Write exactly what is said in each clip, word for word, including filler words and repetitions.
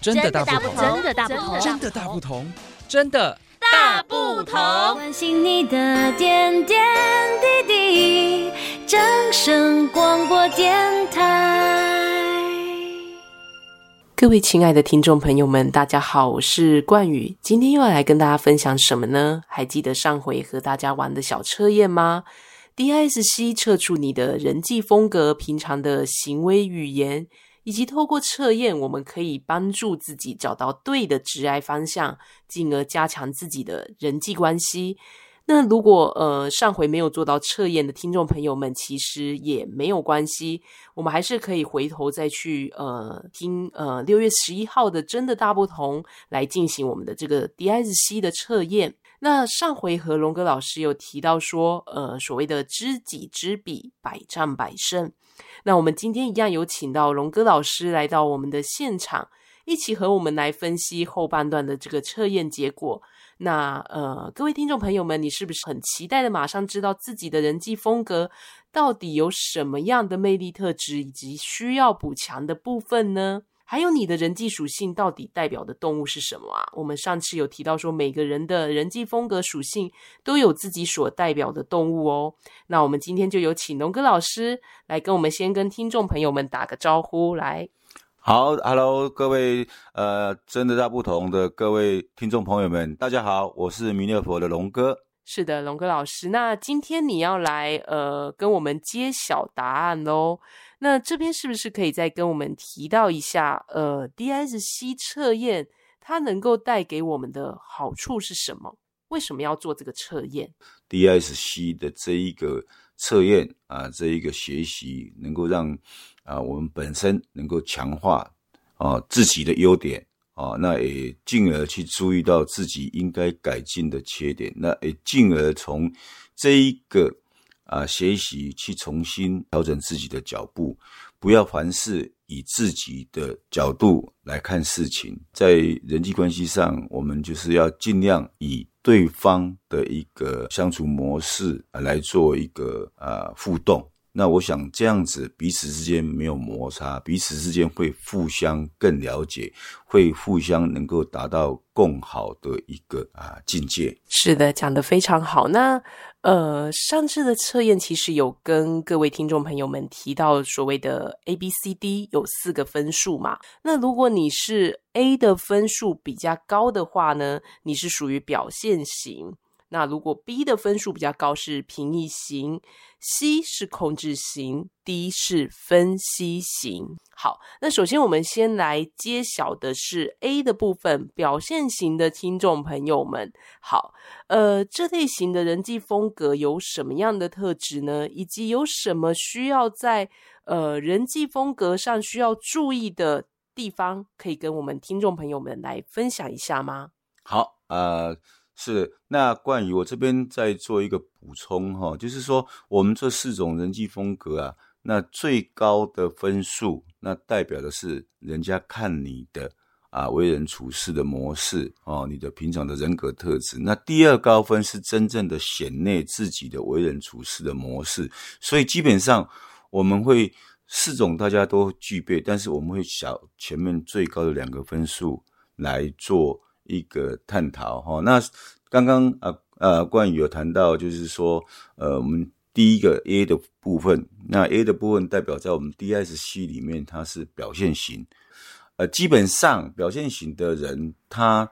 真的大不同，真的大不同，真的大不同，真的大不同。关心你的点点滴滴，掌声广播电台。各位亲爱的听众朋友们，大家好，我是冠宇，今天又要来跟大家分享什么呢？还记得上回和大家玩的小测验吗？ D I S C 测出你的人际风格、平常的行为语言，以及透过测验，我们可以帮助自己找到对的职涯方向，进而加强自己的人际关系。那如果呃上回没有做到测验的听众朋友们，其实也没有关系，我们还是可以回头再去呃听呃六月十一号的真的大不同来进行我们的这个 D I S C 的测验。那上回和龙哥老师有提到说呃所谓的知己知彼，百战百胜。那我们今天一样有请到龙哥老师来到我们的现场，一起和我们来分析后半段的这个测验结果。那呃，各位听众朋友们，你是不是很期待的马上知道自己的人际风格到底有什么样的魅力特质，以及需要补强的部分呢？还有你的人际属性到底代表的动物是什么啊？我们上次有提到说每个人的人际风格属性都有自己所代表的动物哦。那我们今天就有请龙哥老师来跟我们先跟听众朋友们打个招呼来。好 ，Hello， 各位，呃，真的大不同的各位听众朋友们，大家好，我是弥勒佛的龙哥。是的，龙哥老师，那今天你要来呃跟我们揭晓答案喽。那这边是不是可以再跟我们提到一下，呃 ，D I S C 测验它能够带给我们的好处是什么？为什么要做这个测验 ？D I S C 的这一个测验啊，这一个学习能够让。啊，我们本身能够强化啊自己的优点啊，那也进而去注意到自己应该改进的缺点，那也进而从这一个啊学习去重新调整自己的脚步，不要凡事以自己的角度来看事情，在人际关系上，我们就是要尽量以对方的一个相处模式来做一个啊互动。那我想这样子彼此之间没有摩擦，彼此之间会互相更了解，会互相能够达到更好的一个啊境界。是的，讲得非常好。那呃，上次的测验其实有跟各位听众朋友们提到所谓的 A B C D 有四个分数嘛。那如果你是 A 的分数比较高的话呢，你是属于表现型。那如果 B 的分数比较高是平易型， C 是控制型， D 是分析型。好，那首先我们先来揭晓的是 A 的部分，表现型的听众朋友们。好，呃，这类型的人际风格有什么样的特质呢？以及有什么需要在呃人际风格上需要注意的地方，可以跟我们听众朋友们来分享一下吗？好，呃是，那关于我这边再做一个补充哈，就是说我们这四种人际风格啊，那最高的分数，那代表的是人家看你的啊为人处事的模式哦，你的平常的人格特质。那第二高分是真正的显内自己的为人处事的模式。所以基本上我们会四种大家都具备，但是我们会小前面最高的两个分数来做一个探讨齁。那刚刚呃呃冠宇有谈到，就是说呃我们第一个 A 的部分，那 A 的部分代表在我们 D I S C 里面它是表现型。呃基本上表现型的人他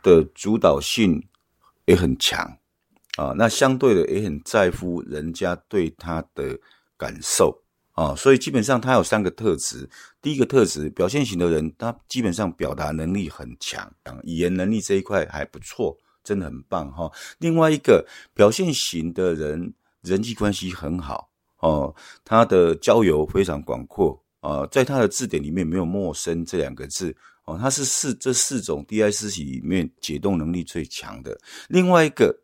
的主导性也很强啊，那相对的也很在乎人家对他的感受。啊、哦，所以基本上他有三个特质。第一个特质，表现型的人，他基本上表达能力很强，语言能力这一块还不错，真的很棒哈、哦。另外一个，表现型的人人际关系很好哦，他的交友非常广阔啊、哦，在他的字典里面没有陌生这两个字哦，他是四这四种 D I S C 里面解冻能力最强的。另外一个，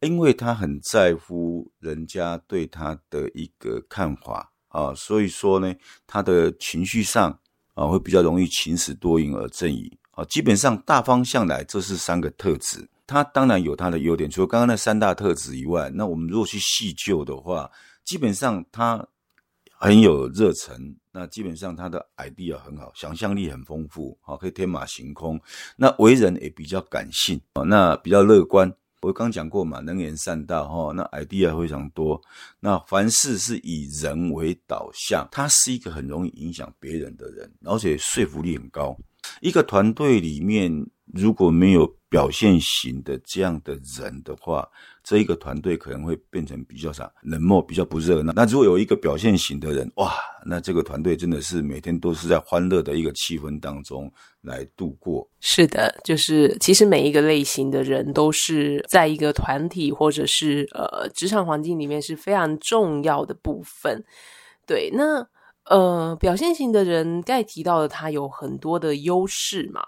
因为他很在乎人家对他的一个看法。啊，所以说呢，他的情绪上啊会比较容易情使多因而正矣啊。基本上大方向来，这是三个特质。他当然有他的优点，除了刚刚那三大特质以外，那我们如果去细究的话，基本上他很有热忱，那基本上他的 idea 很好，想象力很丰富，可以天马行空，那为人也比较感性，那比较乐观。我刚讲过嘛，能言善道，那 idea 非常多，那凡事是以人为导向，他是一个很容易影响别人的人，而且说服力很高。一个团队里面如果没有表现型的这样的人的话，这一个团队可能会变成比较啥冷漠，比较不热闹。那如果有一个表现型的人，哇，那这个团队真的是每天都是在欢乐的一个气氛当中来度过。是的，就是其实每一个类型的人都是在一个团体或者是呃职场环境里面是非常重要的部分。对，那呃表现型的人刚才提到的他有很多的优势嘛，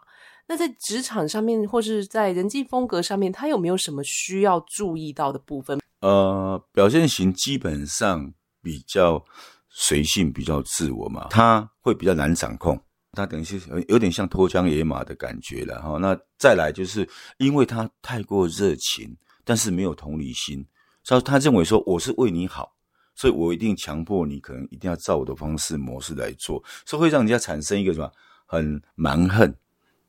那在职场上面或是在人际风格上面他有没有什么需要注意到的部分？呃，表现型基本上比较随性，比较自我嘛，他会比较难掌控，他等于是有点像脱缰野马的感觉啦。那再来就是因为他太过热情，但是没有同理心，所以他认为说我是为你好，所以我一定强迫你可能一定要照我的方式模式来做，所以会让人家产生一个什么很蛮横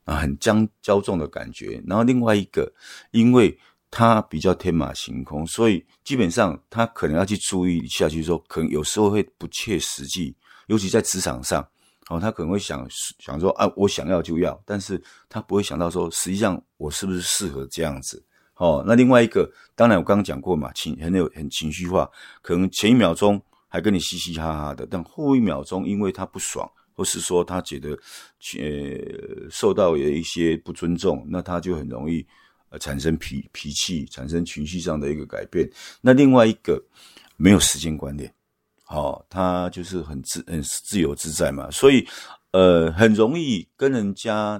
啊，很将骄纵的感觉。然后另外一个，因为他比较天马行空，所以基本上他可能要去注意一下，就是说可能有时候会不切实际，尤其在职场上，哦，他可能会想想说啊，我想要就要，但是他不会想到说实际上我是不是适合这样子。哦，那另外一个，当然我刚刚讲过嘛，情很有很情绪化，可能前一秒钟还跟你嘻嘻哈哈的，但后一秒钟因为他不爽，或是说他觉得呃受到有一些不尊重，那他就很容易、呃、产生脾脾气，产生情绪上的一个改变。那另外一个没有时间观念，哦，他就是很自很自由自在嘛，所以呃很容易跟人家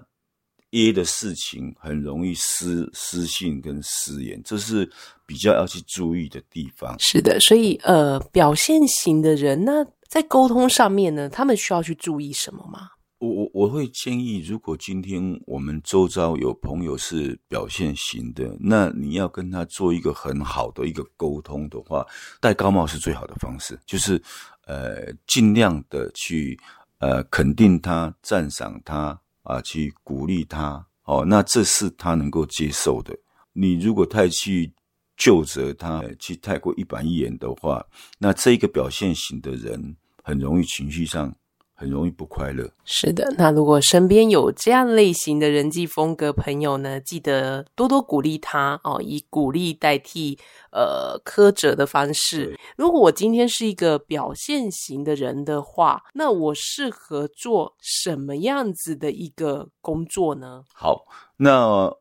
A 的事情很容易失失信跟失言，这是比较要去注意的地方。是的，所以呃，表现型的人呢，在沟通上面呢，他们需要去注意什么吗？我我我会建议，如果今天我们周遭有朋友是表现型的，那你要跟他做一个很好的一个沟通的话，戴高帽是最好的方式，就是呃，尽量的去呃肯定他，赞赏他。啊，去鼓励他，哦，那这是他能够接受的。你如果太去纠责他，去太过一板一眼的话，那这一个表现型的人很容易情绪上很容易不快乐。是的，那如果身边有这样类型的人际风格朋友呢，记得多多鼓励他哦，以鼓励代替呃苛责的方式。如果我今天是一个表现型的人的话，那我适合做什么样子的一个工作呢？好，那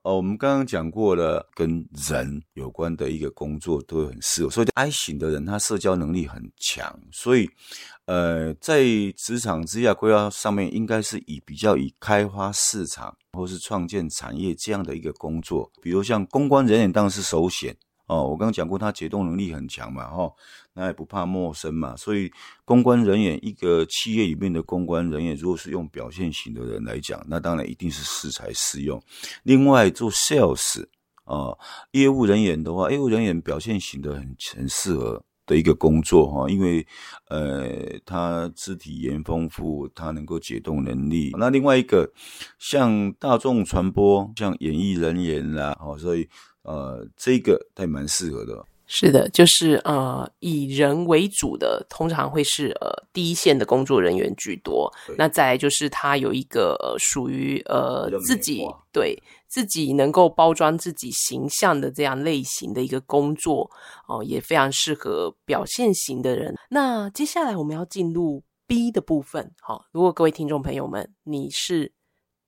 呃我们刚刚讲过了，跟人有关的一个工作都很适合。所以 I 型的人他社交能力很强，所以呃在职场之下规划上面应该是以比较以开发市场或是创建产业这样的一个工作。比如像公关人员当然是首选。哦，我刚刚讲过他解冻能力很强嘛，哦，那也不怕陌生嘛，所以公关人员，一个企业里面的公关人员，如果是用表现型的人来讲，那当然一定是适才适用。另外做 sales 啊、哦，业务人员的话，业务人员表现型的很很适合的一个工作哈，因为呃他肢体语言丰富，他能够解冻能力。那另外一个像大众传播，像演艺人员啦，哦，所以。呃，这个还蛮适合的。是的，就是呃，以人为主的，通常会是呃第一线的工作人员居多。那再来就是他有一个、呃、属于呃自己对自己能够包装自己形象的这样类型的一个工作哦、呃，也非常适合表现型的人。那接下来我们要进入 B 的部分。好、哦，如果各位听众朋友们，你是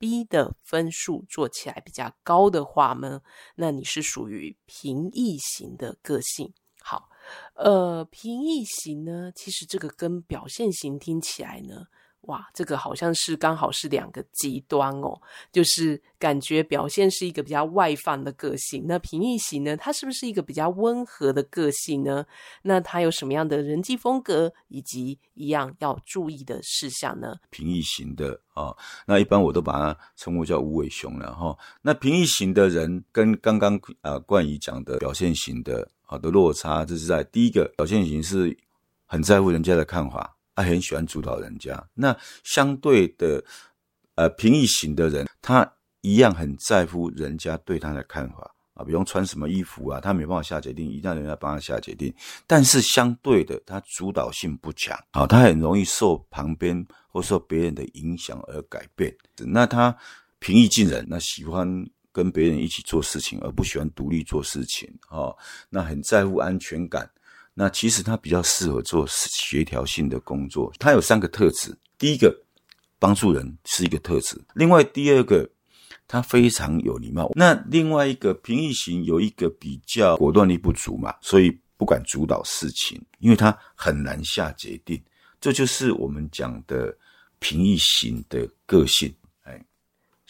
B 的分数做起来比较高的话呢，那你是属于平易型的个性。好，呃，平易型呢，其实这个跟表现型听起来呢，哇，这个好像是刚好是两个极端哦，就是感觉表现是一个比较外放的个性，那平易型呢，它是不是一个比较温和的个性呢？那它有什么样的人际风格以及一样要注意的事项呢？平易型的哦，那一般我都把它称呼叫无尾熊了哈、哦。那平易型的人跟刚刚啊冠宇讲的表现型的好、哦、的落差，这是在第一个，表现型是很在乎人家的看法，他很喜欢主导人家。那相对的呃，平易型的人，他一样很在乎人家对他的看法啊，比如穿什么衣服啊，他没办法下决定，一旦人家帮他下决定。但是相对的，他主导性不强啊，他很容易受旁边或受别人的影响而改变。那他平易近人，那喜欢跟别人一起做事情，而不喜欢独立做事情啊、哦。那很在乎安全感。那其实他比较适合做协调性的工作。他有三个特质，第一个，帮助人是一个特质。另外第二个，他非常有礼貌。那另外一个平易型有一个比较果断力不足嘛，所以不敢主导事情，因为他很难下决定。这就是我们讲的平易型的个性。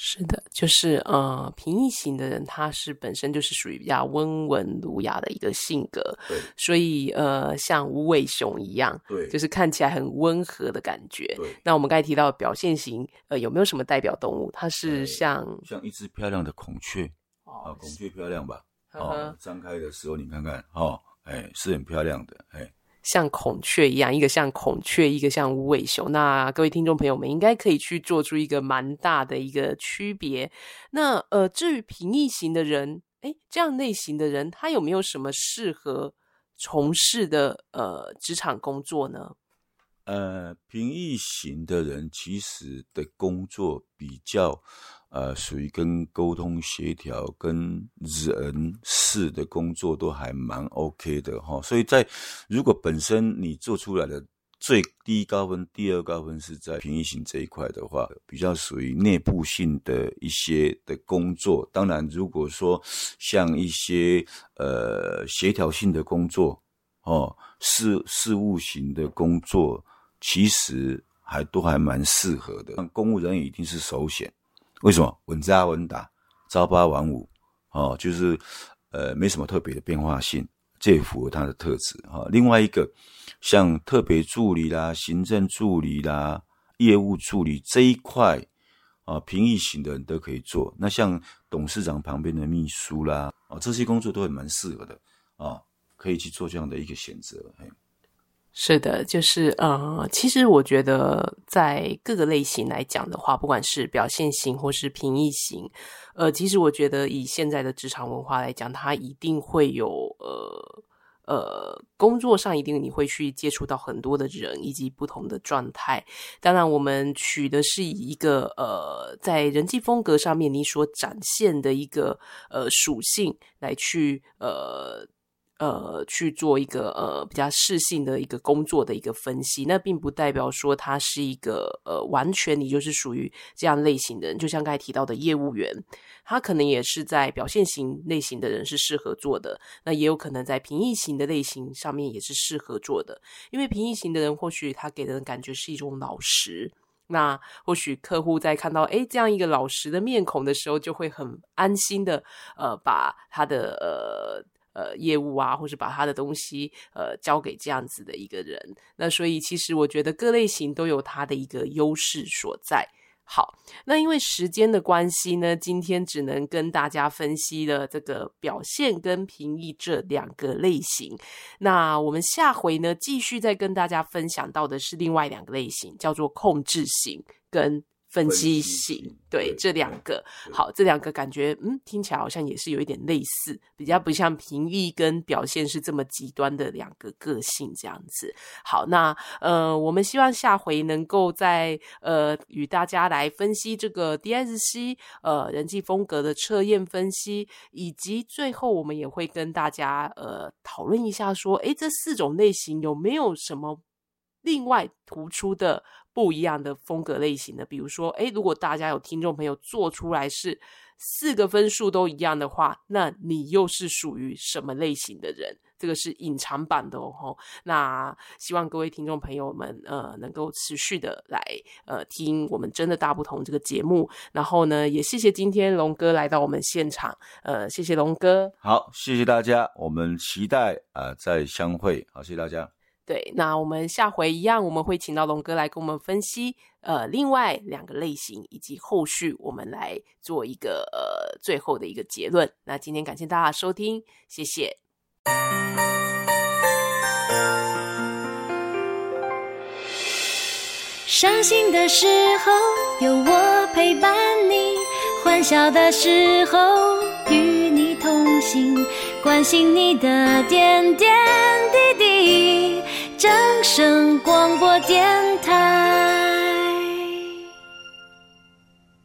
是的，就是呃，平易型的人，他是本身就是属于比较温文儒雅的一个性格，所以呃，像无尾熊一样，对，就是看起来很温和的感觉。那我们刚才提到表现型，呃，有没有什么代表动物？它是像像一只漂亮的孔雀啊、哦，孔雀漂亮吧？呵呵哦，张开的时候你看看，哦，哎，是很漂亮的，哎。像孔雀一样，一个像孔雀，一个像无尾熊。那各位听众朋友们应该可以去做出一个蛮大的一个区别。那呃，至于平易型的人，诶，这样类型的人他有没有什么适合从事的呃职场工作呢？呃，平易型的人其实的工作比较呃，属于跟沟通协调跟人事的工作都还蛮 OK 的齁，所以在如果本身你做出来的最低高分第二高分是在平易型这一块的话，比较属于内部性的一些的工作。当然如果说像一些呃协调性的工作齁，事事务型的工作其实还都还蛮适合的。公务人员一定是首选，为什么？稳扎稳打，朝八晚五，哦，就是呃没什么特别的变化性，这也符合他的特质啊、哦。另外一个，像特别助理啦、行政助理啦、业务助理这一块啊、哦，平易型的人都可以做。那像董事长旁边的秘书啦，啊、哦，这些工作都很蛮适合的啊、哦，可以去做这样的一个选择。是的，就是呃，其实我觉得在各个类型来讲的话，不管是表现型或是平易型，呃，其实我觉得以现在的职场文化来讲，它一定会有呃呃工作上一定你会去接触到很多的人以及不同的状态。当然我们取的是一个呃在人际风格上面你所展现的一个呃属性来去呃呃，去做一个呃比较适性的一个工作的一个分析，那并不代表说它是一个呃完全你就是属于这样类型的人。就像刚才提到的业务员，他可能也是在表现型类型的人是适合做的，那也有可能在平易型的类型上面也是适合做的。因为平易型的人或许他给人感觉是一种老实，那或许客户在看到诶这样一个老实的面孔的时候，就会很安心的呃把他的呃呃，业务啊，或是把他的东西呃交给这样子的一个人。那所以其实我觉得各类型都有他的一个优势所在。好，那因为时间的关系呢，今天只能跟大家分析了这个表现跟平易这两个类型。那我们下回呢，继续再跟大家分享到的是另外两个类型，叫做控制型跟分析型，对，这两个，好，这两个感觉，嗯，听起来好像也是有一点类似，比较不像平易跟表现是这么极端的两个个性这样子。好，那呃，我们希望下回能够再呃与大家来分析这个 D S C 呃人际风格的测验分析，以及最后我们也会跟大家呃讨论一下说，诶，这四种类型有没有什么另外突出的不一样的风格类型的。比如说诶，如果大家有听众朋友做出来是四个分数都一样的话，那你又是属于什么类型的人？这个是隐藏版的哦。那希望各位听众朋友们呃能够持续的来呃听我们真的大不同这个节目。然后呢，也谢谢今天龙哥来到我们现场，呃谢谢龙哥。好，谢谢大家，我们期待啊、呃、再相会。好，谢谢大家。对，那我们下回一样，我们会请到龙哥来跟我们分析呃另外两个类型，以及后续我们来做一个呃最后的一个结论。那今天感谢大家收听，谢谢。伤心的时候有我陪伴你，欢笑的时候与你同行，关心你的点点滴滴。正声广播电台。